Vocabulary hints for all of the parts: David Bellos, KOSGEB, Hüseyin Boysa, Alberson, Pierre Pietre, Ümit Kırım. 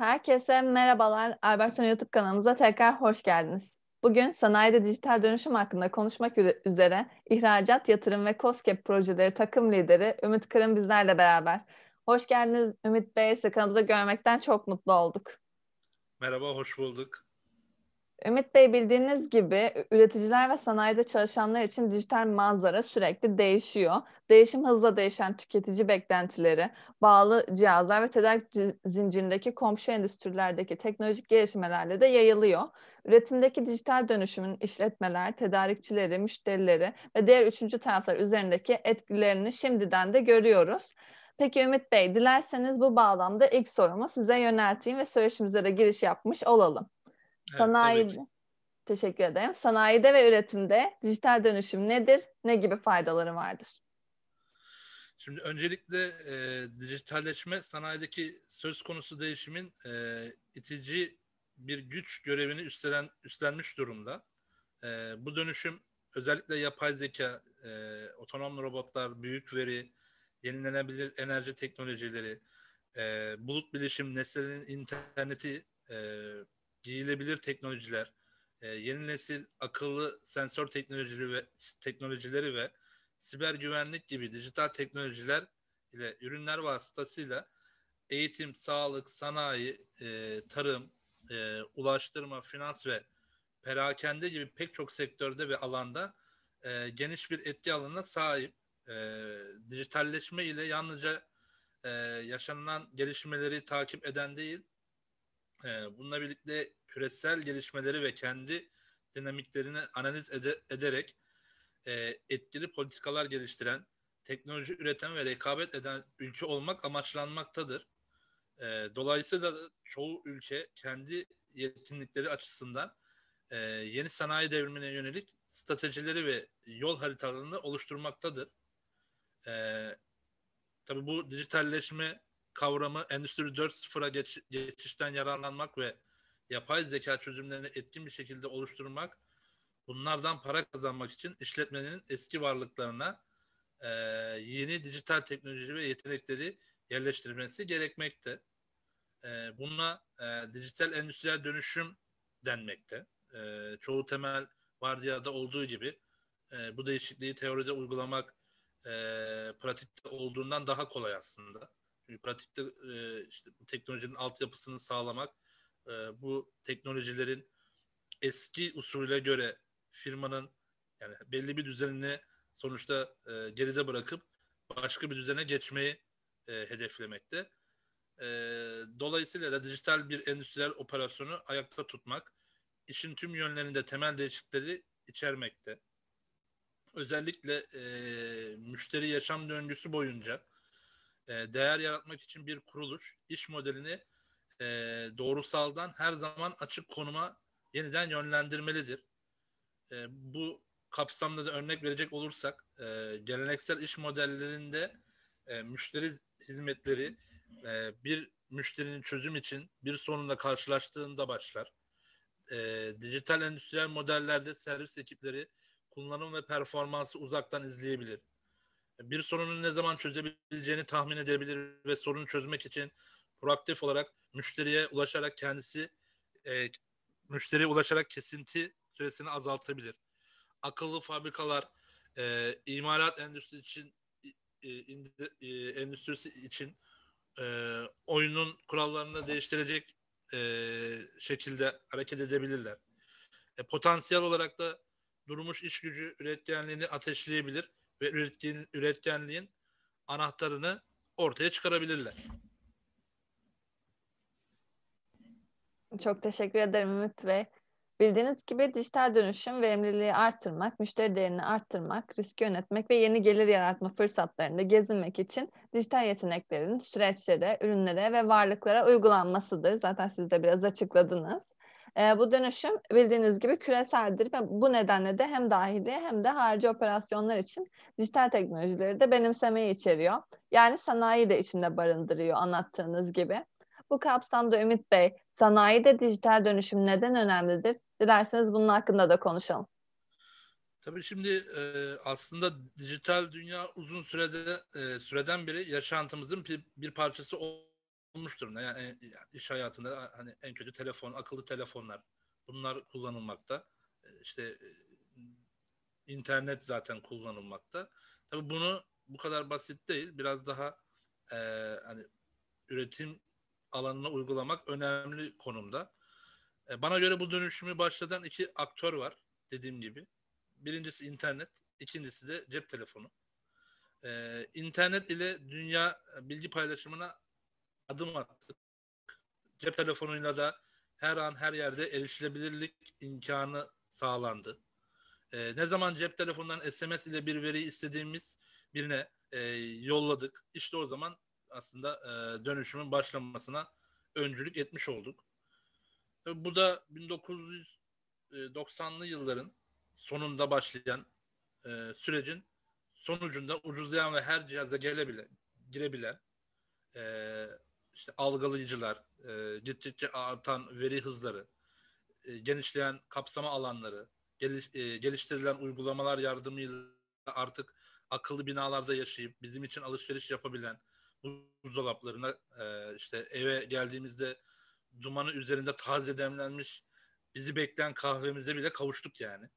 Herkese merhabalar. Alberson YouTube kanalımıza tekrar hoş geldiniz. Bugün sanayide dijital dönüşüm hakkında konuşmak üzere ihracat, yatırım ve KOSGEB projeleri takım lideri Ümit Kırım bizlerle beraber. Hoş geldiniz Ümit Bey. Sizi kanalımıza görmekten çok mutlu olduk. Merhaba, hoş bulduk. Ümit Bey, bildiğiniz gibi üreticiler ve sanayide çalışanlar için dijital manzara sürekli değişiyor. Değişim hızla değişen tüketici beklentileri, bağlı cihazlar ve tedarik zincirindeki komşu endüstrilerdeki teknolojik gelişmelerle de yayılıyor. Üretimdeki dijital dönüşümün işletmeler, tedarikçileri, müşterileri ve diğer üçüncü taraflar üzerindeki etkilerini şimdiden de görüyoruz. Peki Ümit Bey, dilerseniz bu bağlamda ilk sorumu size yönelteyim ve söyleşimize de giriş yapmış olalım. Sanayide, evet, teşekkür ederim. Sanayide ve üretimde dijital dönüşüm nedir? Ne gibi faydaları vardır? Şimdi öncelikle dijitalleşme sanayideki söz konusu değişimin itici bir güç görevini üstlenmiş durumda. Bu dönüşüm özellikle yapay zeka, otonom robotlar, büyük veri, yenilenebilir enerji teknolojileri, bulut bilişim, nesnenin interneti, giyilebilir teknolojiler, yeni nesil akıllı sensör teknolojileri ve siber güvenlik gibi dijital teknolojiler ile ürünler vasıtasıyla eğitim, sağlık, sanayi, tarım, ulaştırma, finans ve perakende gibi pek çok sektörde ve alanda geniş bir etki alanına sahip. Dijitalleşme ile yalnızca yaşanılan gelişmeleri takip eden değil, bununla birlikte küresel gelişmeleri ve kendi dinamiklerini analiz ederek etkili politikalar geliştiren, teknoloji üreten ve rekabet eden ülke olmak amaçlanmaktadır. Dolayısıyla çoğu ülke kendi yetkinlikleri açısından yeni sanayi devrimine yönelik stratejileri ve yol haritalarını oluşturmaktadır. Tabii bu dijitalleşme kavramı Endüstri 4.0'a geçişten yararlanmak ve yapay zeka çözümlerini etkin bir şekilde oluşturmak, bunlardan para kazanmak için işletmelerin eski varlıklarına yeni dijital teknoloji ve yetenekleri yerleştirmesi gerekmekte. Buna dijital endüstriyel dönüşüm denmekte. Çoğu temel vardiyada olduğu gibi bu değişikliği teoride uygulamak pratikte olduğundan daha kolay aslında. Pratikte işte bu teknolojinin altyapısını sağlamak, bu teknolojilerin eski usule göre firmanın yani belli bir düzenini sonuçta geride bırakıp başka bir düzene geçmeyi hedeflemekte. Dolayısıyla da dijital bir endüstriyel operasyonu ayakta tutmak, işin tüm yönlerinde temel değişiklikleri içermekte. Özellikle müşteri yaşam döngüsü boyunca değer yaratmak için bir kuruluş, iş modelini doğrusaldan her zaman açık konuma yeniden yönlendirmelidir. Bu kapsamda da örnek verecek olursak, geleneksel iş modellerinde müşteri hizmetleri bir müşterinin çözüm için bir sorunla karşılaştığında başlar. Dijital endüstriyel modellerde servis ekipleri kullanım ve performansı uzaktan izleyebilir. Bir sorunun ne zaman çözebileceğini tahmin edebilir ve sorunu çözmek için proaktif olarak müşteriye ulaşarak kesinti süresini azaltabilir. Akıllı fabrikalar imalat endüstrisi için oyunun kurallarını değiştirecek şekilde hareket edebilirler. Potansiyel olarak da durmuş iş gücü üretkenliğini ateşleyebilir ve üretkenliğin anahtarını ortaya çıkarabilirler. Çok teşekkür ederim Ümit Bey. Bildiğiniz gibi dijital dönüşüm verimliliği artırmak, müşteri değerini artırmak, riski yönetmek ve yeni gelir yaratma fırsatlarında gezinmek için dijital yeteneklerin süreçlere, ürünlere ve varlıklara uygulanmasıdır. Zaten siz de biraz açıkladınız. Bu dönüşüm bildiğiniz gibi küreseldir ve bu nedenle de hem dahili hem de harici operasyonlar için dijital teknolojileri de benimsemeyi içeriyor. Yani sanayi de içinde barındırıyor anlattığınız gibi. Bu kapsamda Ümit Bey, sanayide dijital dönüşüm neden önemlidir? Dilerseniz bunun hakkında da konuşalım. Tabii şimdi aslında dijital dünya uzun süreden beri yaşantımızın bir parçası bulunmuş durumda. Yani iş hayatında hani en kötü telefon, akıllı telefonlar, bunlar kullanılmakta. İşte internet zaten kullanılmakta. Tabii bunu bu kadar basit değil. Biraz daha hani üretim alanına uygulamak önemli konumda. Bana göre bu dönüşümü başlatan iki aktör var dediğim gibi. Birincisi internet, ikincisi de cep telefonu. İnternet ile dünya bilgi paylaşımına adım attık. Cep telefonuyla da her an her yerde erişilebilirlik imkanı sağlandı. Ne zaman cep telefonundan SMS ile bir veriyi istediğimiz birine yolladık, işte o zaman aslında dönüşümün başlamasına öncülük etmiş olduk. Tabii bu da 1990'lı yılların sonunda başlayan sürecin sonucunda ucuzlayan ve her cihaza girebilen işte algılayıcılar, gittikçe artan veri hızları, genişleyen kapsama alanları, geliştirilen uygulamalar yardımıyla artık akıllı binalarda yaşayıp bizim için alışveriş yapabilen, buzdolaplarına işte eve geldiğimizde dumanı üzerinde taze demlenmiş bizi bekleyen kahvemize bile kavuştuk yani.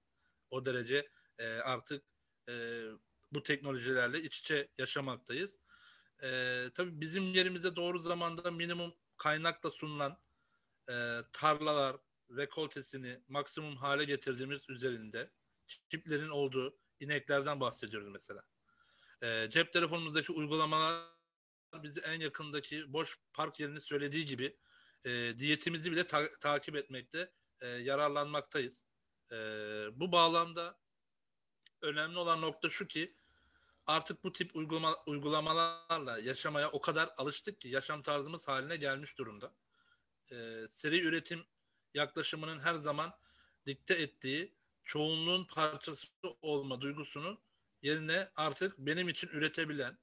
O derece artık bu teknolojilerle iç içe yaşamaktayız. Tabii bizim yerimize doğru zamanda minimum kaynakla sunulan tarlalar rekoltesini maksimum hale getirdiğimiz üzerinde çiplerin olduğu ineklerden bahsediyoruz mesela. Cep telefonumuzdaki uygulamalar bizi en yakındaki boş park yerini söylediği gibi diyetimizi bile takip etmekte yararlanmaktayız. Bu bağlamda önemli olan nokta şu ki artık bu tip uygulamalarla yaşamaya o kadar alıştık ki yaşam tarzımız haline gelmiş durumda. Seri üretim yaklaşımının her zaman dikte ettiği çoğunluğun parçası olma duygusunu yerine artık benim için üretebilen,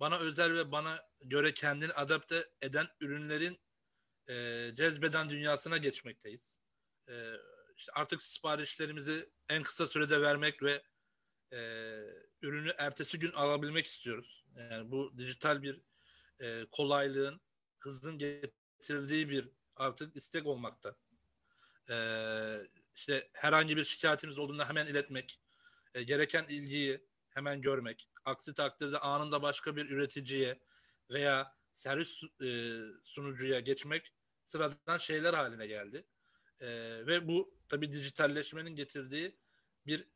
bana özel ve bana göre kendini adapte eden ürünlerin cezbeden dünyasına geçmekteyiz. İşte artık siparişlerimizi en kısa sürede vermek ve ürünü ertesi gün alabilmek istiyoruz. Yani bu dijital bir kolaylığın, hızın getirdiği bir artık istek olmakta. İşte herhangi bir şikayetimiz olduğunda hemen iletmek, gereken ilgiyi hemen görmek, aksi takdirde anında başka bir üreticiye veya servis sunucuya geçmek sıradan şeyler haline geldi. Ve bu tabii dijitalleşmenin getirdiği bir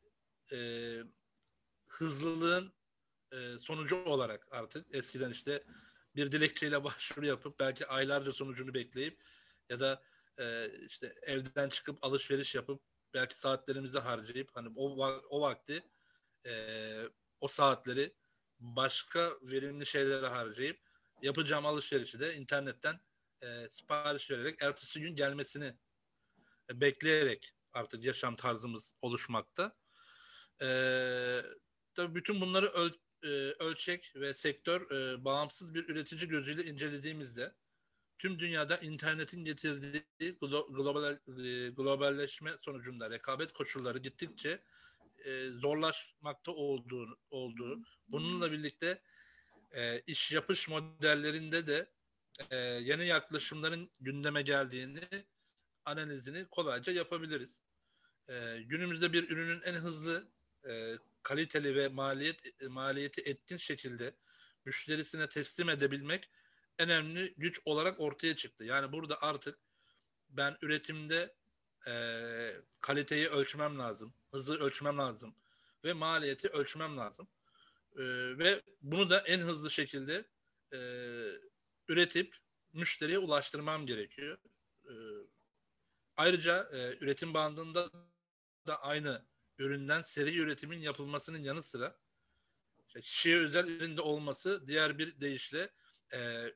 hızlılığın sonucu olarak artık eskiden işte bir dilekçeyle başvuru yapıp belki aylarca sonucunu bekleyip ya da işte evden çıkıp alışveriş yapıp belki saatlerimizi harcayıp hani o vakti o saatleri başka verimli şeylere harcayıp yapacağım alışverişi de internetten sipariş vererek ertesi gün gelmesini bekleyerek artık yaşam tarzımız oluşmakta. Tabii bütün bunları ölçek ve sektör bağımsız bir üretici gözüyle incelediğimizde tüm dünyada internetin getirdiği globalleşme sonucunda rekabet koşulları gittikçe zorlaşmakta olduğu, bununla birlikte iş yapış modellerinde de yeni yaklaşımların gündeme geldiğini, analizini kolayca yapabiliriz. Günümüzde bir ürünün en hızlı, kaliteli ve maliyeti etkin şekilde müşterisine teslim edebilmek önemli güç olarak ortaya çıktı. Yani burada artık ben üretimde kaliteyi ölçmem lazım, hızı ölçmem lazım ve maliyeti ölçmem lazım. Ve bunu da en hızlı şekilde üretip müşteriye ulaştırmam gerekiyor. Ayrıca üretim bandında da aynı üründen seri üretimin yapılmasının yanı sıra kişiye özel üründe olması, diğer bir deyişle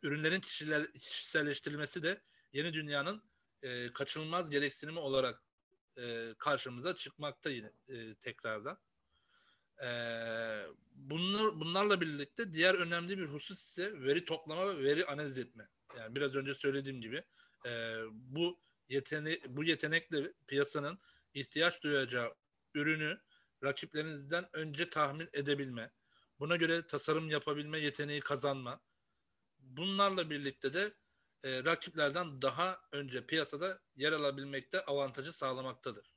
ürünlerin kişiselleştirilmesi de yeni dünyanın kaçınılmaz gereksinimi olarak karşımıza çıkmakta yine tekrardan. Bunlarla birlikte diğer önemli bir husus ise veri toplama ve veri analiz etme. Yani biraz önce söylediğim gibi bu yetenekle piyasanın ihtiyaç duyacağı ürünü rakiplerinizden önce tahmin edebilme, buna göre tasarım yapabilme yeteneği kazanma, bunlarla birlikte de rakiplerden daha önce piyasada yer alabilmekte avantajı sağlamaktadır.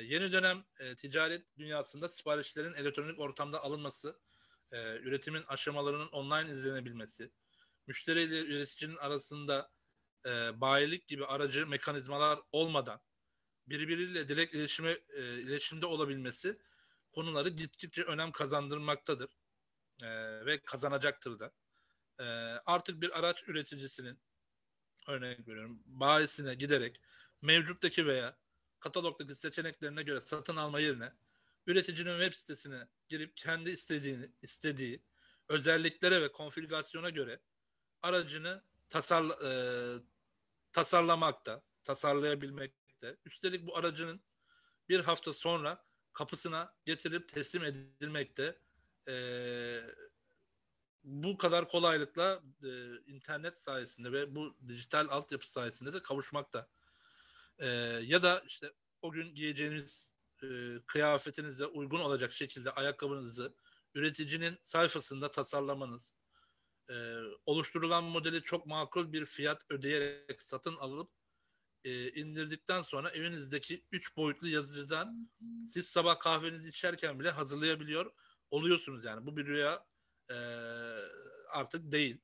Yeni dönem ticaret dünyasında siparişlerin elektronik ortamda alınması, üretimin aşamalarının online izlenebilmesi, müşteri ile üreticinin arasında bayilik gibi aracı mekanizmalar olmadan birbiriyle direkt iletişimde olabilmesi konuları gittikçe önem kazandırmaktadır ve kazanacaktır da. Artık bir araç üreticisinin, örnek veriyorum, bayisine giderek mevcuttaki veya katalogdaki seçeneklerine göre satın alma yerine üreticinin web sitesine girip kendi istediği özelliklere ve konfigürasyona göre aracını tasarlayabilmekte. Üstelik bu aracının bir hafta sonra kapısına getirip teslim edilmekte. Bu kadar kolaylıkla internet sayesinde ve bu dijital altyapı sayesinde de kavuşmakta. Ya da işte o gün giyeceğiniz kıyafetinize uygun olacak şekilde ayakkabınızı üreticinin sayfasında tasarlamanız, oluşturulan modeli çok makul bir fiyat ödeyerek satın alıp indirdikten sonra evinizdeki 3 boyutlu yazıcıdan siz sabah kahvenizi içerken bile hazırlayabiliyor oluyorsunuz. Yani bu bir rüya artık değil.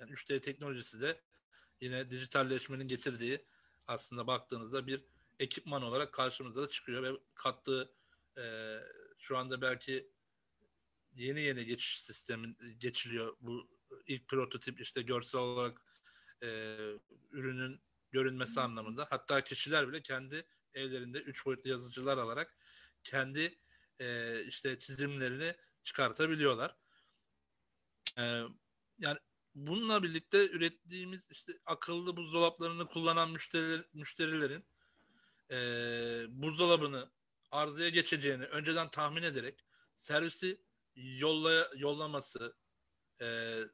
Yani 3D teknolojisi de yine dijitalleşmenin getirdiği, aslında baktığınızda bir ekipman olarak karşımıza da çıkıyor ve kattığı şu anda belki yeni geçiş sistemi geçiliyor. Bu ilk prototip işte görsel olarak ürünün görünmesi anlamında. Hatta kişiler bile kendi evlerinde 3 boyutlu yazıcılar alarak kendi işte çizimlerini çıkartabiliyorlar. Yani bununla birlikte ürettiğimiz işte akıllı buzdolaplarını kullanan müşterilerin buzdolabını arızaya geçeceğini önceden tahmin ederek servisi yollaması,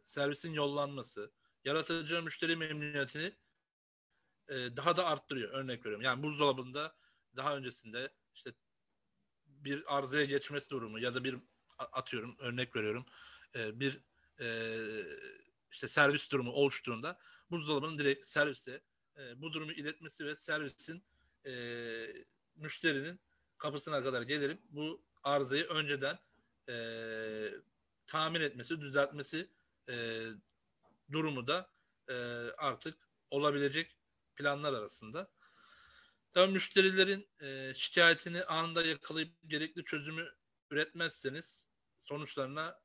servisin yollanması, yaratıcı müşteri memnuniyetini daha da arttırıyor. Örnek veriyorum. Yani buzdolabında daha öncesinde işte bir arızaya geçmesi durumu ya da bir atıyorum örnek veriyorum bir işte servis durumu oluştuğunda buzdolabının direkt servise bu durumu iletmesi ve servisin müşterinin kapısına kadar gelip bu arızayı önceden tahmin etmesi, düzeltmesi durumu da artık olabilecek planlar arasında. Tabii müşterilerin şikayetini anında yakalayıp gerekli çözümü üretmezseniz sonuçlarına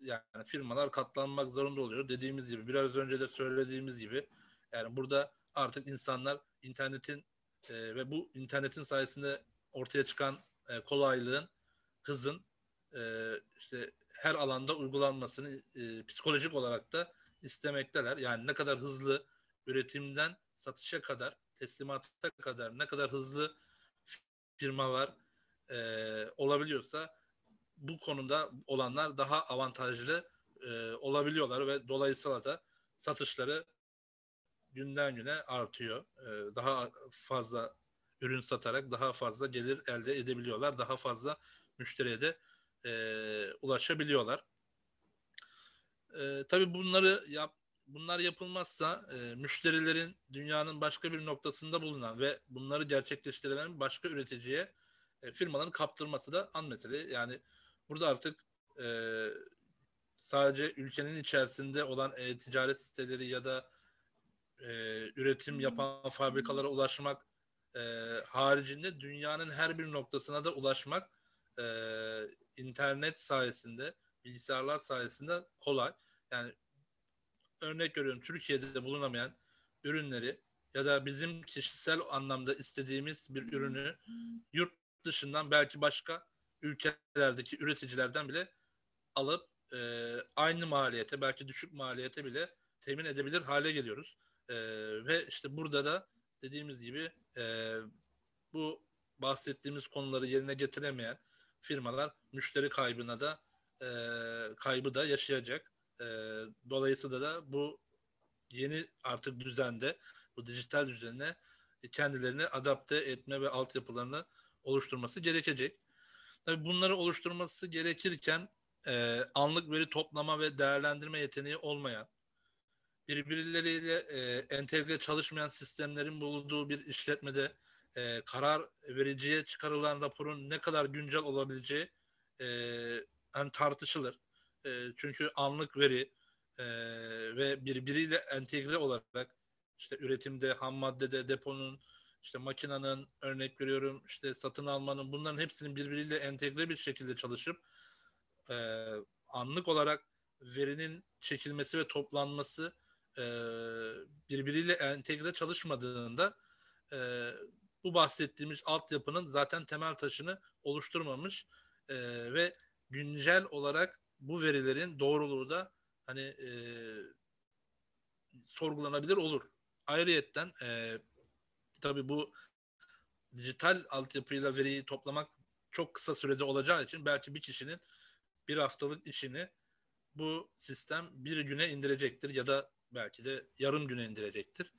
yani firmalar katlanmak zorunda oluyor. Dediğimiz gibi, biraz önce de söylediğimiz gibi, yani burada artık insanlar internetin ve bu internetin sayesinde ortaya çıkan kolaylığın, hızın işte her alanda uygulanmasını psikolojik olarak da istemekteler. Yani ne kadar hızlı üretimden satışa kadar, teslimata kadar ne kadar hızlı firmalar olabiliyorsa bu konuda olanlar daha avantajlı olabiliyorlar ve dolayısıyla da satışları günden güne artıyor. Daha fazla ürün satarak daha fazla gelir elde edebiliyorlar. Daha fazla müşteriye de ulaşabiliyorlar. Tabii bunlar yapılmazsa müşterilerin dünyanın başka bir noktasında bulunan ve bunları gerçekleştiren başka üreticiye firmaların kaptırması da an mesele. Yani burada artık sadece ülkenin içerisinde olan ticaret siteleri ya da üretim yapan fabrikalara ulaşmak haricinde dünyanın her bir noktasına da ulaşmak internet sayesinde, bilgisayarlar sayesinde kolay. Yani örnek görüyorum, Türkiye'de de bulunamayan ürünleri ya da bizim kişisel anlamda istediğimiz bir ürünü yurt dışından belki başka ülkelerdeki üreticilerden bile alıp aynı maliyete, belki düşük maliyete bile temin edebilir hale geliyoruz. Ve işte burada da dediğimiz gibi bu bahsettiğimiz konuları yerine getiremeyen firmalar müşteri kaybına da kaybı da yaşayacak. Dolayısıyla da bu yeni artık düzende, bu dijital düzenine kendilerini adapte etme ve altyapılarını oluşturması gerekecek. Tabii bunları oluşturması gerekirken anlık veri toplama ve değerlendirme yeteneği olmayan, birbirleriyle entegre çalışmayan sistemlerin bulunduğu bir işletmede karar vericiye çıkarılan raporun ne kadar güncel olabileceği hani tartışılır. Çünkü anlık veri ve birbiriyle entegre olarak işte üretimde, ham maddede, deponun, işte makinenin, örnek veriyorum işte satın almanın, bunların hepsinin birbiriyle entegre bir şekilde çalışıp anlık olarak verinin çekilmesi ve toplanması birbiriyle entegre çalışmadığında bu bahsettiğimiz altyapının zaten temel taşını oluşturmamış ve güncel olarak bu verilerin doğruluğu da hani sorgulanabilir olur. Ayrıyetten tabii bu dijital altyapıyla veriyi toplamak çok kısa sürede olacağı için belki bir kişinin bir haftalık işini bu sistem bir güne indirecektir ya da belki de yarım güne indirecektir.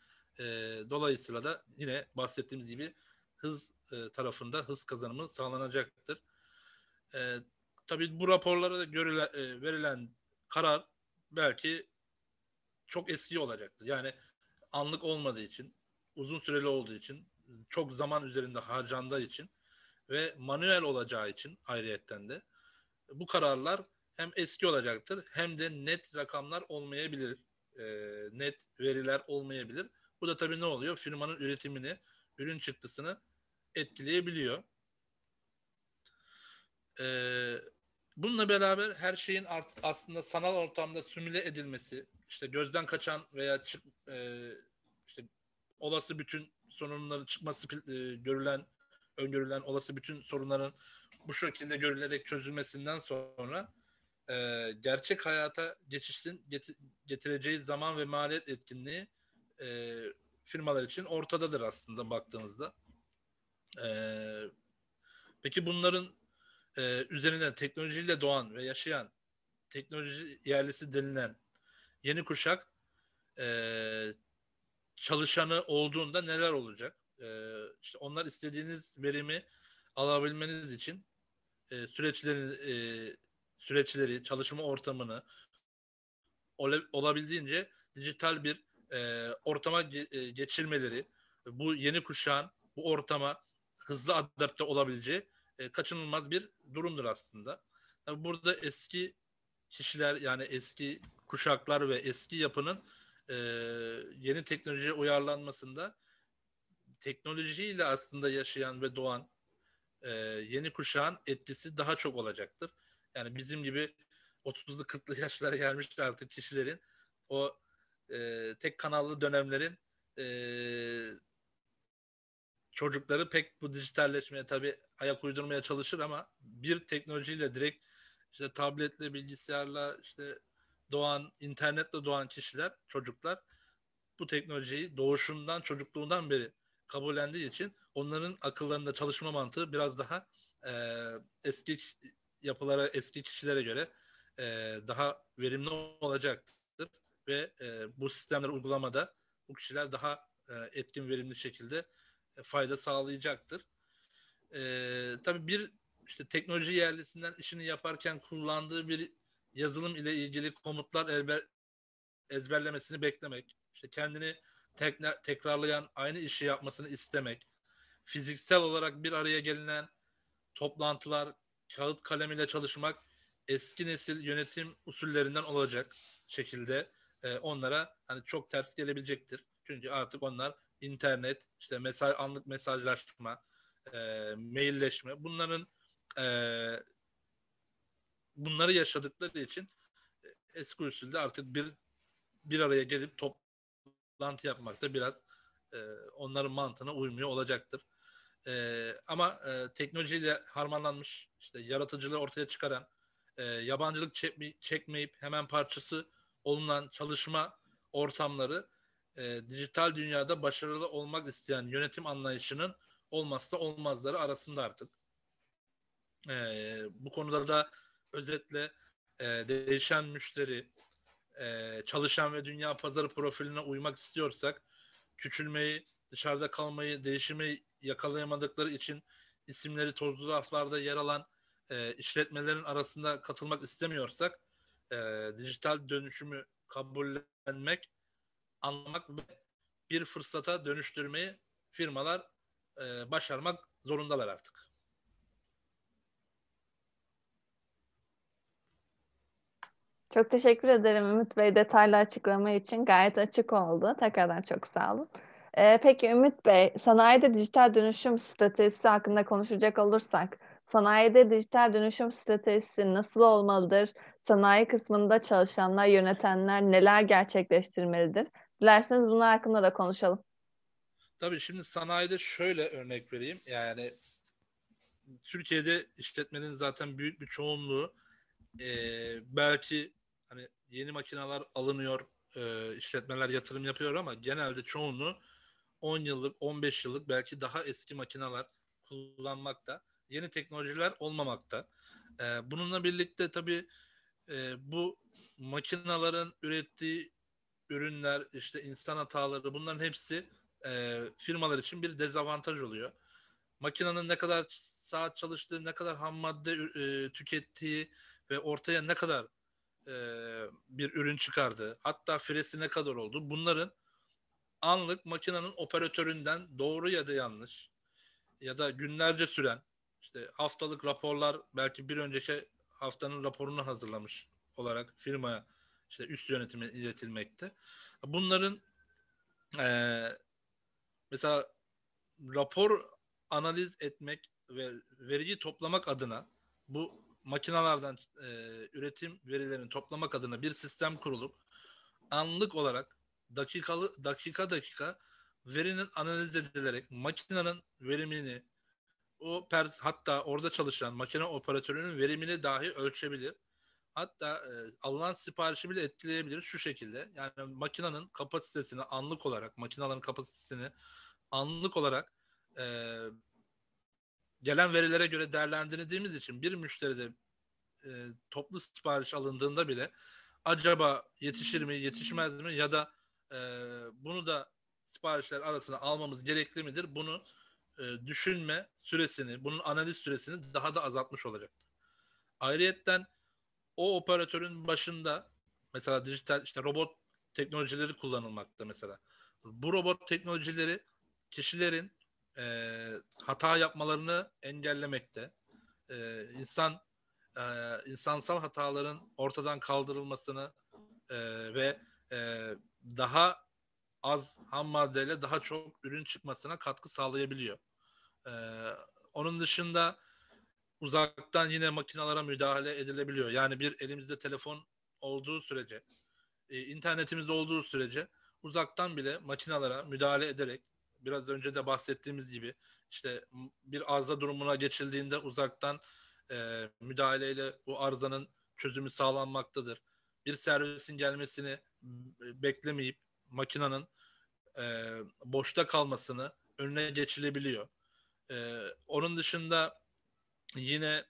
Dolayısıyla da yine bahsettiğimiz gibi hız tarafında hız kazanımı sağlanacaktır. Tabii bu raporlara da verilen karar belki çok eski olacaktır. Yani anlık olmadığı için, uzun süreli olduğu için, çok zaman üzerinde harcandığı için ve manuel olacağı için ayrıyetten de bu kararlar hem eski olacaktır hem de net rakamlar olmayabilir, net veriler olmayabilir. Bu da tabii ne oluyor? Firmanın üretimini, ürün çıktısını etkileyebiliyor. Bununla beraber her şeyin aslında sanal ortamda simüle edilmesi, işte gözden kaçan veya işte olası bütün sorunların çıkması, öngörülen olası bütün sorunların bu şekilde görülerek çözülmesinden sonra gerçek hayata geçişin getireceği zaman ve maliyet etkinliği firmalar için ortadadır aslında baktığınızda. Peki bunların üzerinden teknolojiyle doğan ve yaşayan, teknoloji yerlisi denilen yeni kuşak çalışanı olduğunda neler olacak? İşte onlar istediğiniz verimi alabilmeniz için süreçleri, çalışma ortamını olabildiğince dijital bir ortama geçirmeleri, bu yeni kuşağın bu ortama hızlı adapte olabileceği kaçınılmaz bir durumdur aslında. Tabii burada eski kişiler, yani eski kuşaklar ve eski yapının yeni teknolojiye uyarlanmasında teknolojiyle aslında yaşayan ve doğan yeni kuşağın etkisi daha çok olacaktır. Yani bizim gibi 30'lu 40'lı yaşlara gelmiş artık kişilerin o tek kanallı dönemlerin çocukları pek bu dijitalleşmeye tabii ayak uydurmaya çalışır ama bir teknolojiyle direkt işte tabletle, bilgisayarla işte doğan, internetle doğan kişiler, çocuklar bu teknolojiyi doğuşundan, çocukluğundan beri kabullendiği için onların akıllarında çalışma mantığı biraz daha eski yapılara, eski kişilere göre daha verimli olacaktır ve bu sistemleri uygulamada bu kişiler daha etkin, verimli şekilde fayda sağlayacaktır. Tabii bir işte teknoloji yerlisinden işini yaparken kullandığı bir yazılım ile ilgili komutlar ezberlemesini beklemek, işte kendini tekrarlayan aynı işi yapmasını istemek, fiziksel olarak bir araya gelinen toplantılar, kağıt kalem ile çalışmak eski nesil yönetim usullerinden olacak şekilde onlara hani çok ters gelebilecektir. Çünkü artık onlar internet, işte anlık mesajlaşma, mailleşme, bunların bunları yaşadıkları için eski usulde artık bir araya gelip toplantı yapmakta biraz onların mantığına uymuyor olacaktır. Ama teknolojiyle harmanlanmış, işte yaratıcılığı ortaya çıkaran, yabancılık çekmeyip hemen parçası olunan çalışma ortamları dijital dünyada başarılı olmak isteyen yönetim anlayışının olmazsa olmazları arasında artık. Bu konuda da özetle değişen müşteri, çalışan ve dünya pazarı profiline uymak istiyorsak, küçülmeyi, dışarıda kalmayı, değişimi yakalayamadıkları için isimleri tozlu raflarda yer alan işletmelerin arasında katılmak istemiyorsak dijital dönüşümü kabullenmek, anlamak ve bir fırsata dönüştürmeyi firmalar başarmak zorundalar artık. Çok teşekkür ederim Ümit Bey, detaylı açıklama için gayet açık oldu. Tekrardan çok sağ olun. Peki Ümit Bey, sanayide dijital dönüşüm stratejisi hakkında konuşacak olursak, sanayide dijital dönüşüm stratejisi nasıl olmalıdır? Sanayi kısmında çalışanlar, yönetenler neler gerçekleştirmelidir? Dilerseniz bunun hakkında da konuşalım. Tabii, şimdi sanayide şöyle örnek vereyim. Yani Türkiye'de işletmelerin zaten büyük bir çoğunluğu belki hani yeni makineler alınıyor, işletmeler yatırım yapıyor ama genelde çoğunluğu 10 yıllık, 15 yıllık belki daha eski makineler kullanmakta. Yeni teknolojiler olmamakta. Bununla birlikte tabii bu makinelerin ürettiği ürünler, işte insan hataları, bunların hepsi firmalar için bir dezavantaj oluyor. Makinenin ne kadar saat çalıştığı, ne kadar ham madde tükettiği ve ortaya ne kadar bir ürün çıkardığı, hatta firesi ne kadar oldu, bunların anlık makinenin operatöründen doğru ya da yanlış ya da günlerce süren, işte haftalık raporlar, belki bir önceki haftanın raporunu hazırlamış olarak firmaya, işte üst yönetime iletilmekte. Bunların mesela rapor analiz etmek ve veriyi toplamak adına, bu makinelerden üretim verilerini toplamak adına bir sistem kurulup anlık olarak dakika dakika verinin analiz edilerek makinenin verimini, hatta orada çalışan makine operatörünün verimini dahi ölçebilir. Hatta alınan siparişi bile etkileyebilir şu şekilde. Yani makinenin kapasitesini anlık olarak, makinelerin kapasitesini anlık olarak gelen verilere göre değerlendirdiğimiz için bir müşteride toplu sipariş alındığında bile acaba yetişir mi, yetişmez mi ya da bunu da siparişler arasına almamız gerekli midir? Bunu düşünme süresini, bunun analiz süresini daha da azaltmış olacaktır. Ayrıyetten o operatörün başında mesela dijital, işte robot teknolojileri kullanılmakta mesela. Bu robot teknolojileri kişilerin hata yapmalarını engellemekte. İnsansal hataların ortadan kaldırılmasını ve daha az ham maddeyle daha çok ürün çıkmasına katkı sağlayabiliyor. Onun dışında uzaktan yine makinalara müdahale edilebiliyor. Yani bir elimizde telefon olduğu sürece, internetimiz olduğu sürece uzaktan bile makinalara müdahale ederek, biraz önce de bahsettiğimiz gibi işte bir arıza durumuna geçildiğinde uzaktan müdahaleyle bu arızanın çözümü sağlanmaktadır. Bir servisin gelmesini beklemeyip makinenin boşta kalmasını önüne geçilebiliyor. Onun dışında yine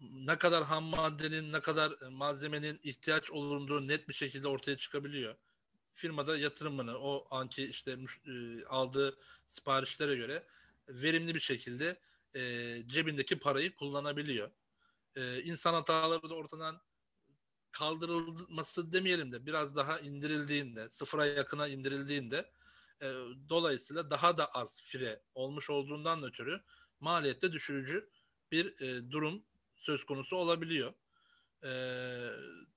ne kadar ham maddenin, ne kadar malzemenin ihtiyaç olunduğu net bir şekilde ortaya çıkabiliyor. Firmada yatırımını, o anki işte aldığı siparişlere göre verimli bir şekilde cebindeki parayı kullanabiliyor. İnsan hataları da ortadan kaldırılması demeyelim de biraz daha indirildiğinde, sıfıra yakına indirildiğinde dolayısıyla daha da az fire olmuş olduğundan ötürü maliyette düşürücü bir durum söz konusu olabiliyor.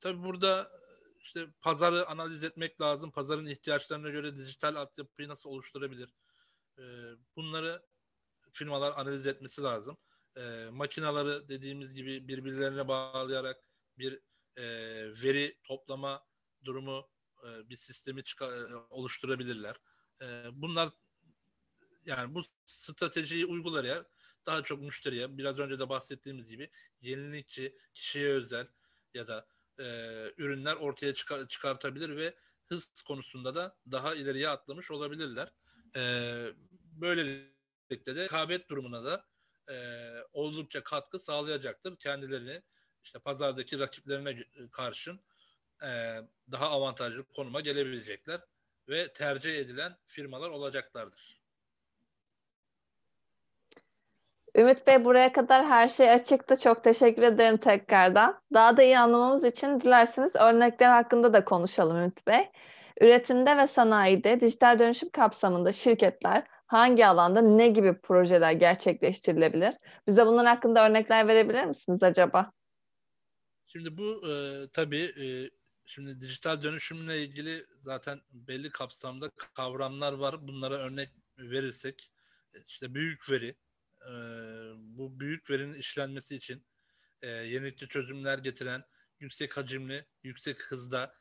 Tabii burada işte pazarı analiz etmek lazım. Pazarın ihtiyaçlarına göre dijital altyapıyı nasıl oluşturabilir? Bunları firmalar analiz etmesi lazım. Makineleri dediğimiz gibi birbirlerine bağlayarak bir veri toplama durumu, bir sistemi oluşturabilirler. Bunlar, yani bu stratejiyi uygulayarak daha çok müşteriye, biraz önce de bahsettiğimiz gibi yenilikçi, kişiye özel ya da ürünler ortaya çıkartabilir ve hız konusunda da daha ileriye atlamış olabilirler. Böylelikle de rekabet durumuna da oldukça katkı sağlayacaktır. Kendilerini işte pazardaki rakiplerine karşın daha avantajlı konuma gelebilecekler ve tercih edilen firmalar olacaklardır. Ümit Bey, buraya kadar her şey açıktı. Çok teşekkür ederim tekrardan. Daha da iyi anlamamız için dilerseniz örnekler hakkında da konuşalım Ümit Bey. Üretimde ve sanayide dijital dönüşüm kapsamında şirketler hangi alanda ne gibi projeler gerçekleştirilebilir? Bize bunun hakkında örnekler verebilir misiniz acaba? Şimdi bu şimdi dijital dönüşümle ilgili zaten belli kapsamda kavramlar var. Bunlara örnek verirsek işte büyük veri. Bu büyük verinin işlenmesi için yenilikçi çözümler getiren yüksek hacimli, yüksek hızda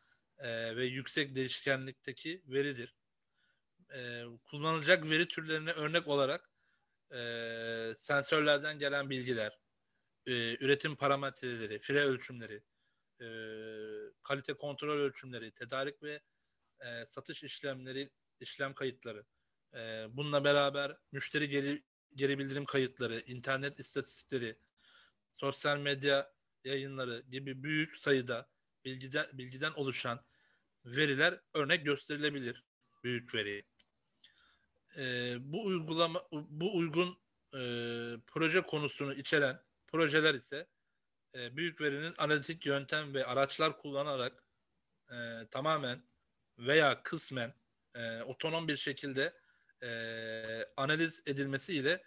ve yüksek değişkenlikteki veridir. Kullanılacak veri türlerine örnek olarak sensörlerden gelen bilgiler, üretim parametreleri, fire ölçümleri, kalite kontrol ölçümleri, tedarik ve satış işlemleri, işlem kayıtları. Bununla beraber müşteri geri bildirim kayıtları, internet istatistikleri, sosyal medya yayınları gibi büyük sayıda bilgiden oluşan veriler örnek gösterilebilir büyük veriye. Bu uygun proje konusunu içeren projeler ise büyük verinin analitik yöntem ve araçlar kullanarak tamamen veya kısmen otonom bir şekilde analiz edilmesiyle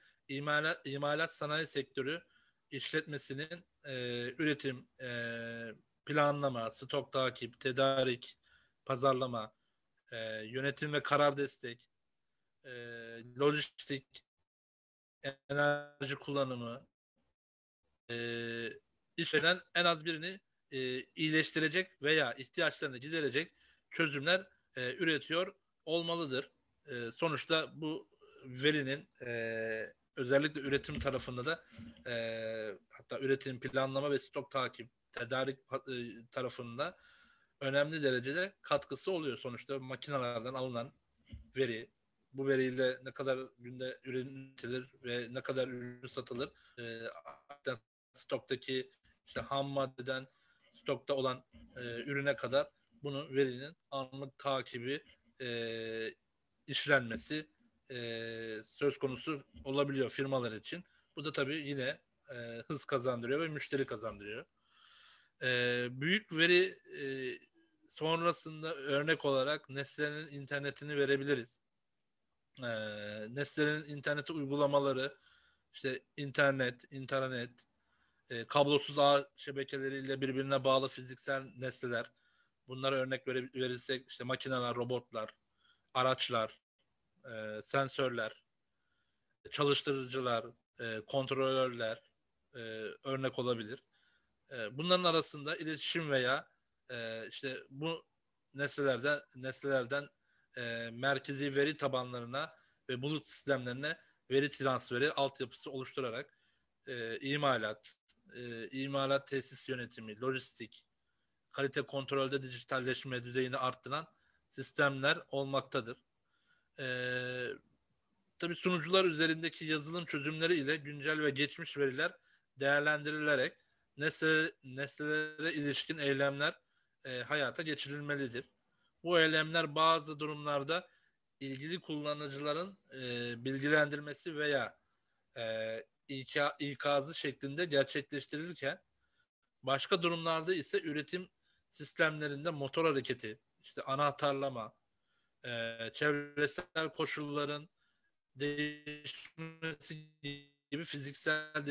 imalat sanayi sektörü işletmesinin üretim, planlama, stok takip, tedarik, pazarlama, yönetim ve karar destek, lojistik, enerji kullanımı, işlenen en az birini iyileştirecek veya ihtiyaçlarını giderecek çözümler üretiyor olmalıdır. Sonuçta bu verinin özellikle üretim tarafında da hatta üretim, planlama ve stok takip, tedarik tarafında önemli derecede katkısı oluyor. Sonuçta makinelerden alınan veri, bu veriyle ne kadar günde üretilir ve ne kadar ürün satılır, stoktaki işte ham maddeden stokta olan ürüne kadar bunun verinin anlık takibi, işlenmesi söz konusu olabiliyor firmalar için. Bu da tabii yine hız kazandırıyor ve müşteri kazandırıyor. Büyük veri sonrasında örnek olarak Nestlé'nin internetini verebiliriz. Nestlé'nin interneti uygulamaları, işte intranet, kablosuz ağ şebekeleriyle birbirine bağlı fiziksel nesneler. Bunlara örnek verirsek işte makineler, robotlar, araçlar, sensörler, çalıştırıcılar, kontrolörler örnek olabilir. Bunların arasında iletişim veya işte bu nesnelerden merkezi veri tabanlarına ve bulut sistemlerine veri transferi altyapısı oluşturarak imalat tesis yönetimi, lojistik, kalite kontrolde dijitalleşme düzeyini arttıran sistemler olmaktadır. Tabii sunucular üzerindeki yazılım çözümleri ile güncel ve geçmiş veriler değerlendirilerek nesnelere ilişkin eylemler hayata geçirilmelidir. Bu eylemler bazı durumlarda ilgili kullanıcıların bilgilendirmesi veya ikazı şeklinde gerçekleştirilirken başka durumlarda ise üretim sistemlerinde motor hareketi, işte anahtarlama, çevresel koşulların değişmesi gibi fiziksel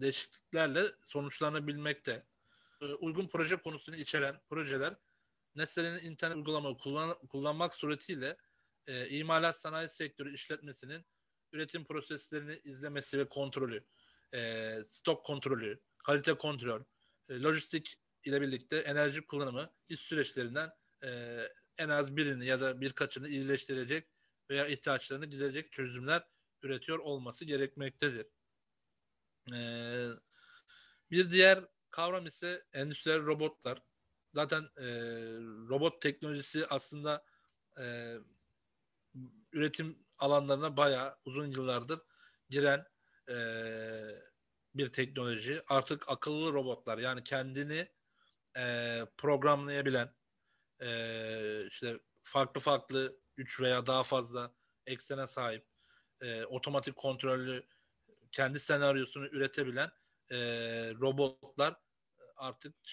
değişikliklerle sonuçlanabilmekte. Uygun proje konusunu içeren projeler Nestlé'nin internet uygulamayı kullanmak suretiyle imalat sanayi sektörü işletmesinin üretim proseslerini izlemesi ve kontrolü, stok kontrolü, kalite kontrol, lojistik ile birlikte enerji kullanımı iş süreçlerinden en az birini ya da birkaçını iyileştirecek veya ihtiyaçlarını giderecek çözümler üretiyor olması gerekmektedir. Bir diğer kavram ise endüstriyel robotlar. Zaten robot teknolojisi aslında üretim alanlarına bayağı uzun yıllardır giren bir teknoloji. Artık akıllı robotlar, yani kendini programlayabilen, işte farklı 3 veya daha fazla eksene sahip, otomatik kontrollü kendi senaryosunu üretebilen robotlar artık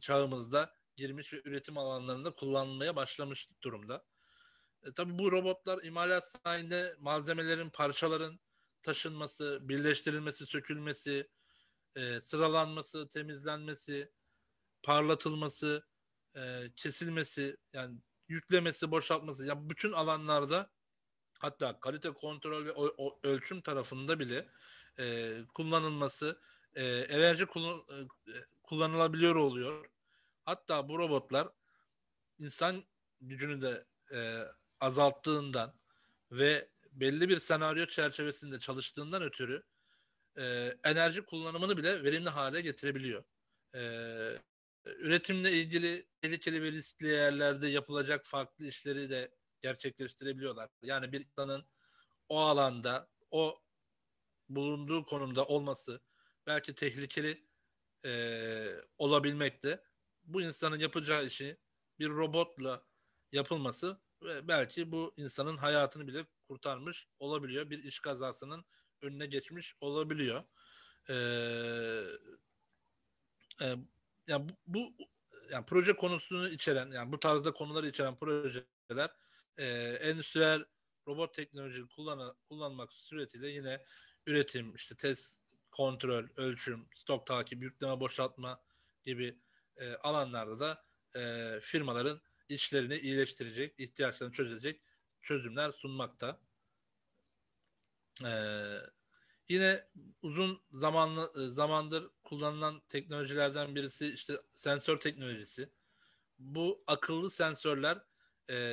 çağımızda girmiş ve üretim alanlarında kullanılmaya başlamış durumda. Tabii bu robotlar imalat sayesinde malzemelerin, parçaların taşınması, birleştirilmesi, sökülmesi, sıralanması, temizlenmesi, parlatılması, kesilmesi, yani yüklemesi, boşaltması, yani bütün alanlarda, hatta kalite kontrol ve ölçüm tarafında bile kullanılması, enerji kullanılabiliyor oluyor. Hatta bu robotlar insan gücünü de azalttığından ve belli bir senaryo çerçevesinde çalıştığından ötürü enerji kullanımını bile verimli hale getirebiliyor. Üretimle ilgili tehlikeli ve riskli yerlerde yapılacak farklı işleri de gerçekleştirebiliyorlar. Yani bir insanın o alanda, o bulunduğu konumda olması belki tehlikeli olabilmekte. Bu insanın yapacağı işi bir robotla yapılması ve belki bu insanın hayatını bile kurtarmış olabiliyor. Bir iş kazasının önüne geçmiş olabiliyor. Yani bu yani proje konusunu içeren, yani bu tarzda konuları içeren projeler endüstriyel robot teknolojiyi kullanmak suretiyle yine üretim, işte test, kontrol, ölçüm, stok takibi, yükleme, boşaltma gibi alanlarda da firmaların işlerini iyileştirecek, ihtiyaçlarını çözecek çözümler sunmakta. Yine uzun zamandır kullanılan teknolojilerden birisi işte sensör teknolojisi. Bu akıllı sensörler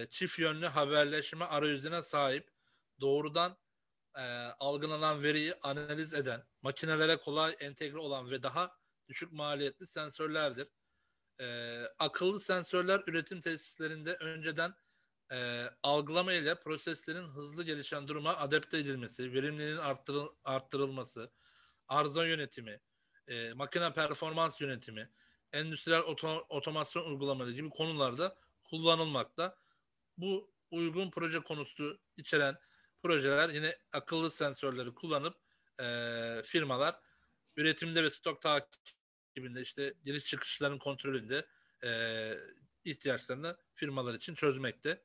çift yönlü haberleşme arayüzüne sahip, doğrudan algılanan veriyi analiz eden, makinelere kolay entegre olan ve daha düşük maliyetli sensörlerdir. Akıllı sensörler üretim tesislerinde önceden algılama ile proseslerin hızlı gelişen duruma adapte edilmesi, verimliliğin arttırılması, arıza yönetimi, makine performans yönetimi, endüstriyel otomasyon uygulamaları gibi konularda kullanılmakta. Bu uygun proje konusu içeren projeler yine akıllı sensörleri kullanıp firmalar üretimde ve stok takibinde, işte giriş çıkışların kontrolünde ihtiyaçlarını firmalar için çözmekte.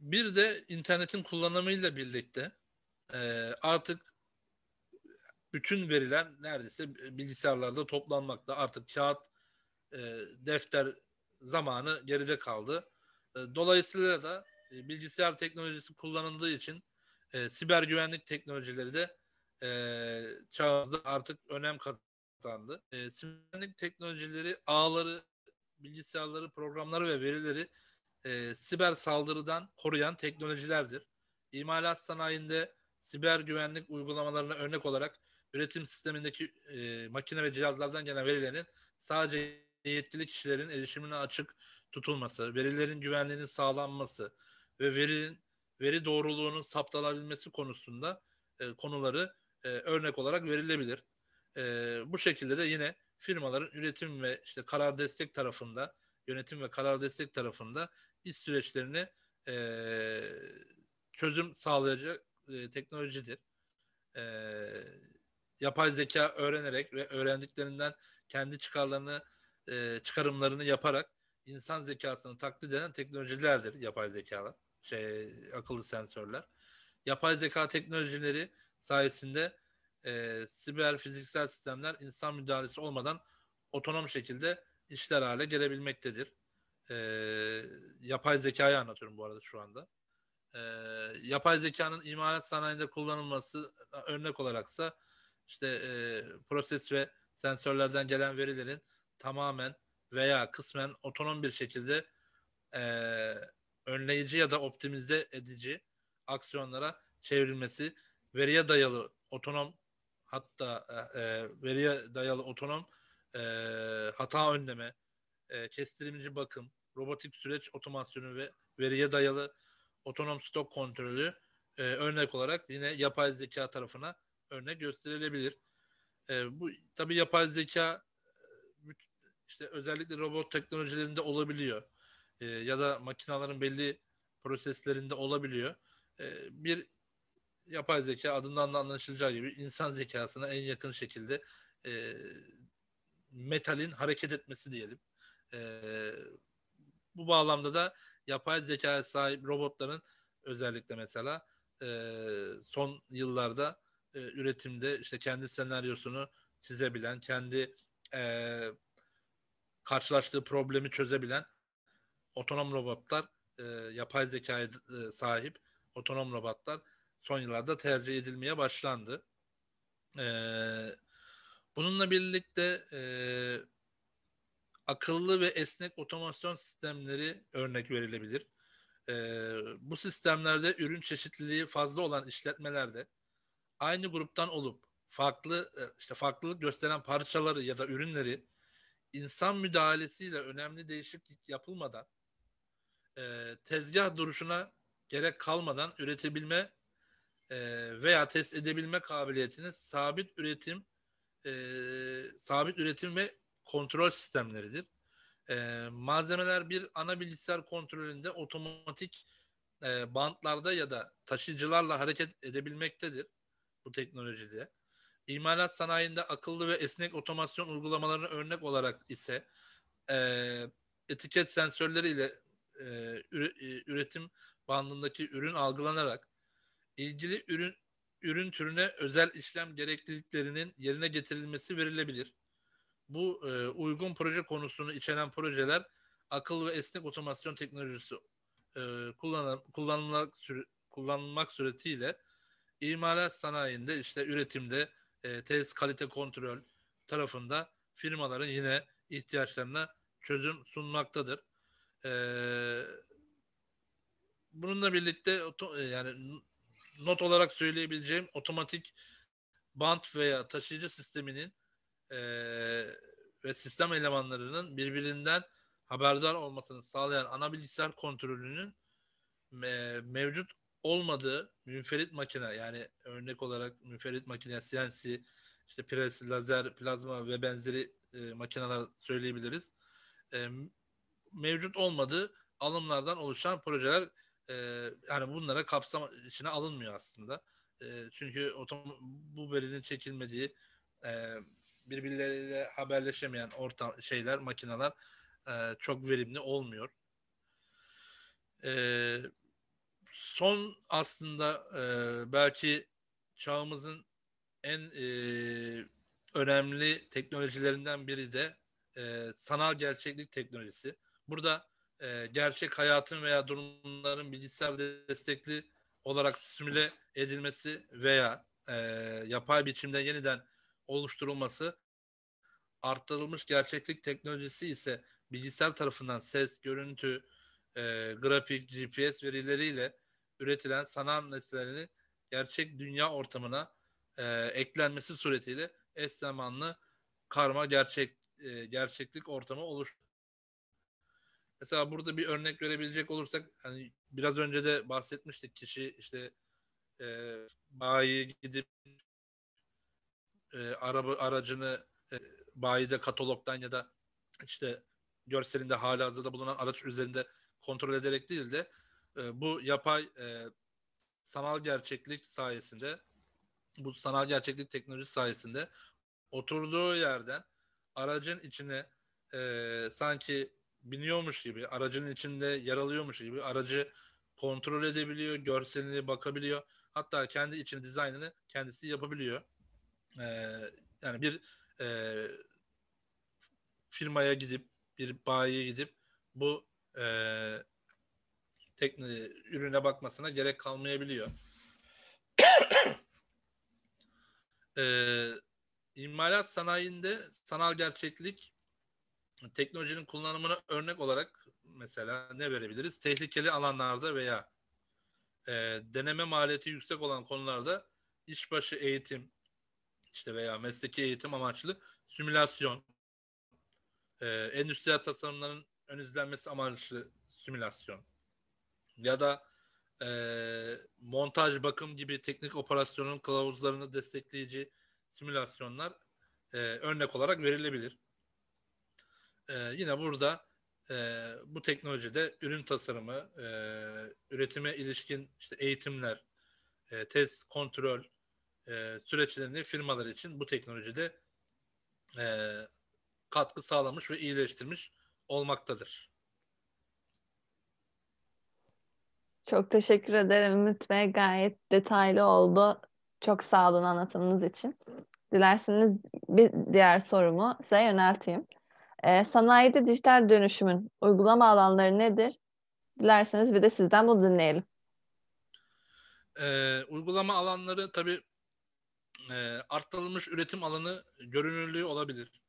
Bir de internetin kullanımıyla birlikte artık bütün veriler neredeyse bilgisayarlarda toplanmakta. Artık kağıt, defter zamanı geride kaldı. Dolayısıyla da bilgisayar teknolojisi kullanıldığı için siber güvenlik teknolojileri de çağımızda artık önem kazandı. Siber güvenlik teknolojileri ağları, bilgisayarları, programları ve verileri siber saldırıdan koruyan teknolojilerdir. İmalat sanayinde siber güvenlik uygulamalarına örnek olarak üretim sistemindeki makine ve cihazlardan gelen verilerin sadece yetkili kişilerin erişimine açık tutulması, verilerin güvenliğinin sağlanması ve veri doğruluğunun saptanabilmesi konusunda konuları örnek olarak verilebilir. Bu şekilde de yine firmaların üretim ve işte karar destek tarafında, yönetim ve karar destek tarafında iş süreçlerini çözüm sağlayacak teknolojidir. Yapay zeka öğrenerek ve öğrendiklerinden kendi çıkarımlarını yaparak insan zekasını taklit eden teknolojilerdir yapay zekalar, akıllı sensörler. Yapay zeka teknolojileri sayesinde siber fiziksel sistemler insan müdahalesi olmadan otonom şekilde işler hale gelebilmektedir. Yapay zekayı anlatıyorum bu arada şu anda. Yapay zekanın imalat sanayinde kullanılması örnek olaraksa işte proses ve sensörlerden gelen verilerin tamamen veya kısmen otonom bir şekilde önleyici ya da optimize edici aksiyonlara çevrilmesi, veriye dayalı otonom, hatta veriye dayalı otonom hata önleme, kestirimci bakım, robotik süreç otomasyonu ve veriye dayalı otonom stok kontrolü örnek olarak yine yapay zeka tarafına örnek gösterilebilir. Bu tabii yapay zeka işte özellikle robot teknolojilerinde olabiliyor ya da makinelerin belli proseslerinde olabiliyor. bir yapay zeka, adından da anlaşılacağı gibi insan zekasına en yakın şekilde metalin hareket etmesi diyelim. Bu bağlamda da yapay zekaya sahip robotların özellikle mesela son yıllarda üretimde işte kendi senaryosunu çizebilen, kendi karşılaştığı problemi çözebilen otonom robotlar, yapay zekaya sahip otonom robotlar son yıllarda tercih edilmeye başlandı. Bununla birlikte akıllı ve esnek otomasyon sistemleri örnek verilebilir. Bu sistemlerde ürün çeşitliliği fazla olan işletmelerde aynı gruptan olup farklı, işte farklılık gösteren parçaları ya da ürünleri insan müdahalesiyle önemli değişiklik yapılmadan, tezgah duruşuna gerek kalmadan üretebilme veya test edebilme kabiliyetini sabit üretim ve kontrol sistemleridir. Malzemeler bir ana bilgisayar kontrolünde otomatik bantlarda ya da taşıyıcılarla hareket edebilmektedir bu teknolojide. İmalat sanayinde akıllı ve esnek otomasyon uygulamalarına örnek olarak ise etiket sensörleriyle üretim bandındaki ürün algılanarak ilgili ürün türüne özel işlem gerekliliklerinin yerine getirilmesi verilebilir. Bu uygun proje konusunu içeren projeler akıllı ve esnek otomasyon teknolojisi kullanılmak suretiyle imalat sanayinde, işte üretimde, tesis kalite kontrol tarafında firmaların yine ihtiyaçlarına çözüm sunmaktadır. Bununla birlikte yani not olarak söyleyebileceğim otomatik bant veya taşıyıcı sisteminin ve sistem elemanlarının birbirinden haberdar olmasını sağlayan ana bilgisayar kontrolünün mevcut olmadığı münferit makine, yani örnek olarak münferit makine, CNC, işte pres, lazer, plazma ve benzeri makineler söyleyebiliriz. Mevcut olmadığı alımlardan oluşan projeler, yani bunlara kapsam içine alınmıyor aslında. Çünkü bu verinin çekilmediği, birbirleriyle haberleşemeyen makineler çok verimli olmuyor. Son aslında belki çağımızın en önemli teknolojilerinden biri de sanal gerçeklik teknolojisi. Burada gerçek hayatın veya durumların bilgisayar destekli olarak simüle edilmesi veya yapay biçimde yeniden oluşturulması, arttırılmış gerçeklik teknolojisi ise bilgisayar tarafından ses, görüntü, grafik, GPS verileriyle üretilen sanal nesnelerin gerçek dünya ortamına eklenmesi suretiyle eş zamanlı karma gerçeklik ortamı oluştu. Mesela burada bir örnek verebilecek olursak, hani biraz önce de bahsetmiştik, kişi işte bayiye gidip aracını bayide katalogdan ya da işte görselinde halihazırda bulunan araç üzerinde kontrol ederek değil de bu yapay sanal gerçeklik sayesinde, bu sanal gerçeklik teknolojisi sayesinde oturduğu yerden aracın içine sanki biniyormuş gibi, aracın içinde yer alıyormuş gibi aracı kontrol edebiliyor, görseline bakabiliyor. Hatta kendi için dizaynını kendisi yapabiliyor. Yani bir firmaya gidip, bir bayiye gidip bu ürüne bakmasına gerek kalmayabiliyor. İmalat sanayinde sanal gerçeklik teknolojinin kullanımına örnek olarak mesela ne verebiliriz? Tehlikeli alanlarda veya deneme maliyeti yüksek olan konularda işbaşı eğitim, işte veya mesleki eğitim amaçlı simülasyon, endüstriyel tasarımların ön izlenmesi amaçlı simülasyon ya da montaj, bakım gibi teknik operasyonun kılavuzlarını destekleyici simülasyonlar örnek olarak verilebilir. Yine burada bu teknolojide ürün tasarımı, üretime ilişkin işte eğitimler, test, kontrol süreçlerini firmalar için bu teknolojide katkı sağlamış ve iyileştirmiş olmaktadır. Çok teşekkür ederim Ümit Bey. Gayet detaylı oldu. Çok sağ olun anlatımınız için. Dilerseniz bir diğer sorumu size yönelteyim. Sanayide dijital dönüşümün uygulama alanları nedir? Dilerseniz bir de sizden bunu dinleyelim. Uygulama alanları tabii arttırılmış üretim alanı görünürlüğü olabilir.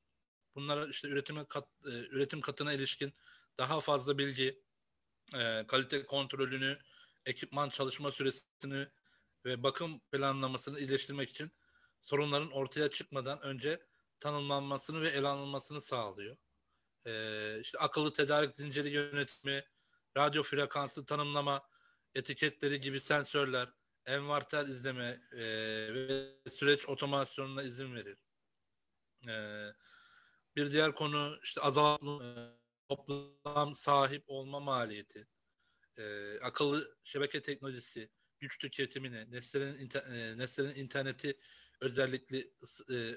Bunlara işte üretim katına ilişkin daha fazla bilgi, kalite kontrolünü, ekipman çalışma süresini ve bakım planlamasını iyileştirmek için sorunların ortaya çıkmadan önce tanımlanmasını ve ele alınmasını sağlıyor. İşte akıllı tedarik zinciri yönetimi, radyo frekanslı tanımlama, etiketleri gibi sensörler, envanter izleme ve süreç otomasyonuna izin verir. Bir diğer konu işte azalan toplam sahip olma maliyeti, akıllı şebeke teknolojisi, güç tüketimini, nesnenin interneti,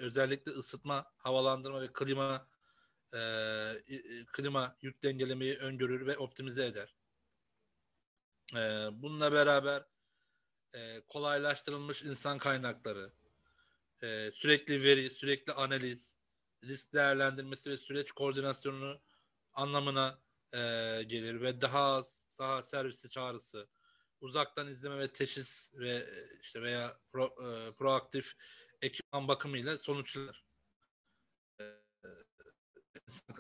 özellikle ısıtma, havalandırma ve klima yük dengelemeyi öngörür ve optimize eder. Bununla beraber kolaylaştırılmış insan kaynakları, sürekli veri, sürekli analiz, risk değerlendirmesi ve süreç koordinasyonunu anlamına gelir ve daha az saha servisi çağrısı, uzaktan izleme ve teşhis ve işte veya proaktif ekipman bakımıyla sonuçlar.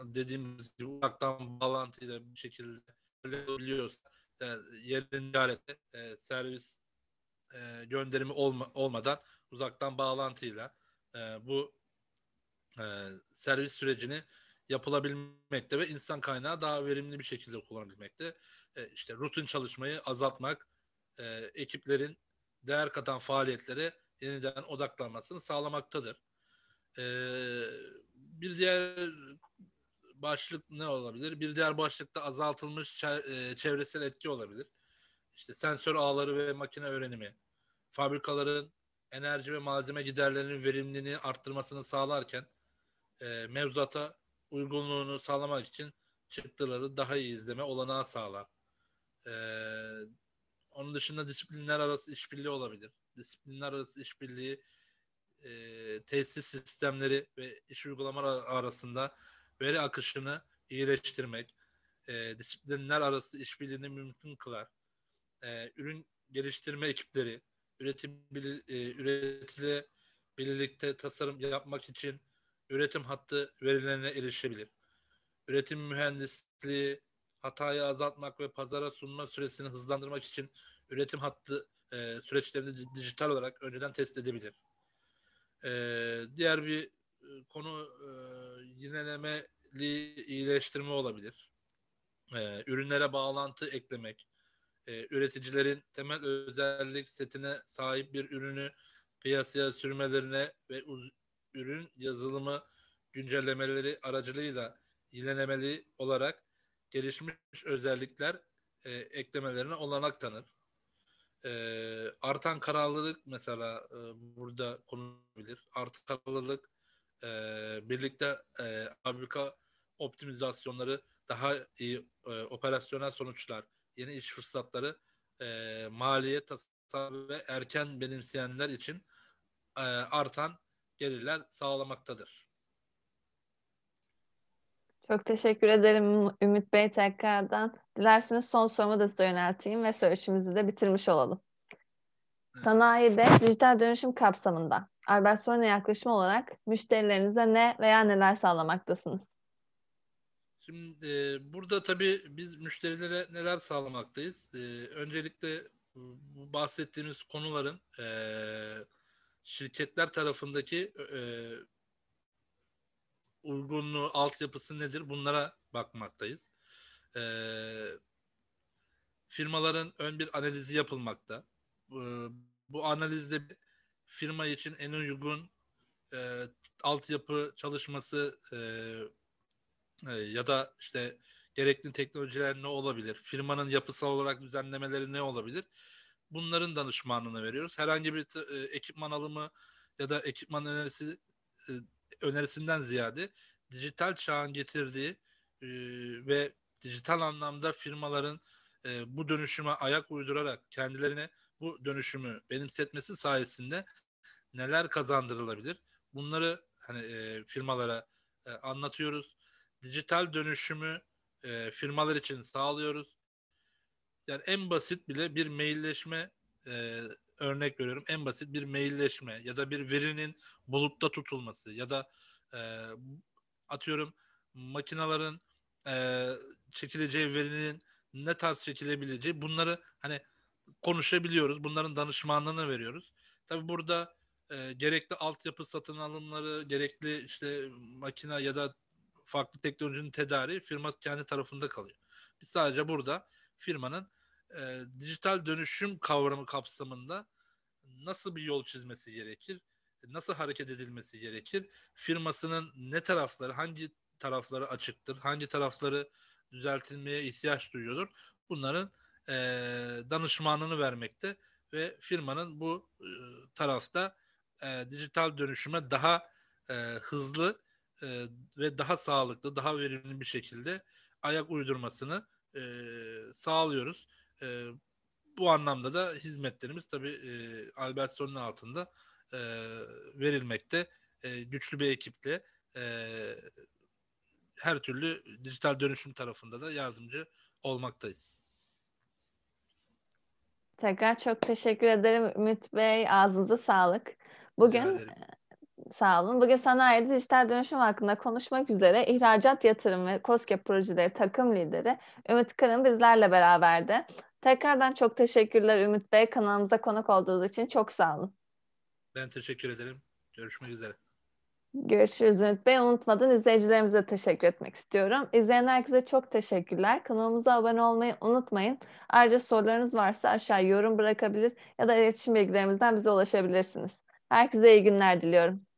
Dediğimiz gibi uzaktan bağlantıyla bir şekilde biliyorsa yerin ziyarete servis gönderimi olmadan uzaktan bağlantıyla bu servis sürecini yapılabilmekte ve insan kaynağı daha verimli bir şekilde kullanabilmekte. İşte rutin çalışmayı azaltmak, ekiplerin değer katan faaliyetlere yeniden odaklanmasını sağlamaktadır. Bir diğer başlık ne olabilir? Bir diğer başlıkta azaltılmış çevresel etki olabilir. İşte sensör ağları ve makine öğrenimi, fabrikaların enerji ve malzeme giderlerinin verimliliğini arttırmasını sağlarken mevzuata uygunluğunu sağlamak için çıktıları daha iyi izleme olanağı sağlar. Onun dışında disiplinler arası işbirliği olabilir. Disiplinler arası işbirliği tesis sistemleri ve iş uygulamaları arasında veri akışını iyileştirmek, disiplinler arası işbirliğini mümkün kılar. Ürün geliştirme ekipleri, üretilebilirlikte tasarım yapmak için üretim hattı verilerine erişebilir. Üretim mühendisliği, hatayı azaltmak ve pazara sunma süresini hızlandırmak için üretim hattı süreçlerini dijital olarak önceden test edebilir. Diğer bir konu yinelemeli iyileştirme olabilir. Ürünlere bağlantı eklemek, üreticilerin temel özellik setine sahip bir ürünü piyasaya sürmelerine ve ürün yazılımı güncellemeleri aracılığıyla yenilemeli olarak gelişmiş özellikler eklemelerine olanak tanır. Artan kararlılık mesela burada konulabilir. Artan kararlılık birlikte fabrika optimizasyonları daha iyi operasyonel sonuçlar, yeni iş fırsatları, maliye tasarrufu ve erken benimseyenler için artan gelirler sağlamaktadır. Çok teşekkür ederim Ümit Bey tekrardan. Dilerseniz son sorumu da size yönelteyim ve söyleşimizi de bitirmiş olalım. Sanayide dijital dönüşüm kapsamında Alberson'a yaklaşım olarak müşterilerinize ne veya neler sağlamaktasınız? Şimdi burada tabii biz müşterilere neler sağlamaktayız? Öncelikle bu bahsettiğimiz konuların şirketler tarafındaki uygunluğu, altyapısı nedir? Bunlara bakmaktayız. Firmaların ön bir analizi yapılmakta. Bu analizde firma için en uygun altyapı çalışması ya da işte gerekli teknolojiler ne olabilir? Firmanın yapısal olarak düzenlemeleri ne olabilir? Bunların danışmanlığını veriyoruz. Herhangi bir ekipman alımı ya da ekipman önerisinden ziyade dijital çağın getirdiği ve dijital anlamda firmaların bu dönüşüme ayak uydurarak kendilerine bu dönüşümü benimsetmesi sayesinde neler kazandırılabilir? Bunları hani firmalara anlatıyoruz. Dijital dönüşümü firmalar için sağlıyoruz. Yani en basit bile bir mailleşme örnek veriyorum. En basit bir mailleşme ya da bir verinin bulutta tutulması ya da atıyorum makinaların çekileceği verinin ne tarz çekilebileceği, bunları hani konuşabiliyoruz. Bunların danışmanlığını veriyoruz. Tabii burada gerekli altyapı satın alımları, gerekli işte makina ya da farklı teknolojinin tedariği firma kendi tarafında kalıyor. Biz sadece burada firmanın dijital dönüşüm kavramı kapsamında nasıl bir yol çizmesi gerekir, nasıl hareket edilmesi gerekir, firmasının ne tarafları, hangi tarafları açıktır, hangi tarafları düzeltilmeye ihtiyaç duyuyordur, bunların danışmanlığını vermekte ve firmanın bu tarafta dijital dönüşüme daha hızlı ve daha sağlıklı, daha verimli bir şekilde ayak uydurmasını sağlıyoruz. Bu anlamda da hizmetlerimiz tabii Alberson'un altında verilmekte. Güçlü bir ekiple her türlü dijital dönüşüm tarafında da yardımcı olmaktayız. Tekrar çok teşekkür ederim Ümit Bey. Ağzınıza sağlık. Bugün sağ olun. Bugün sanayide dijital dönüşüm hakkında konuşmak üzere ihracat yatırım ve KOSGEB projeleri takım lideri Ümit Kırım bizlerle beraberdi. Tekrardan çok teşekkürler Ümit Bey. Kanalımıza konuk olduğunuz için çok sağ olun. Ben teşekkür ederim. Görüşmek üzere. Görüşürüz Ümit Bey. Unutmadan izleyicilerimize teşekkür etmek istiyorum. İzleyen herkese çok teşekkürler. Kanalımıza abone olmayı unutmayın. Ayrıca sorularınız varsa aşağı yorum bırakabilir ya da iletişim bilgilerimizden bize ulaşabilirsiniz. Herkese iyi günler diliyorum.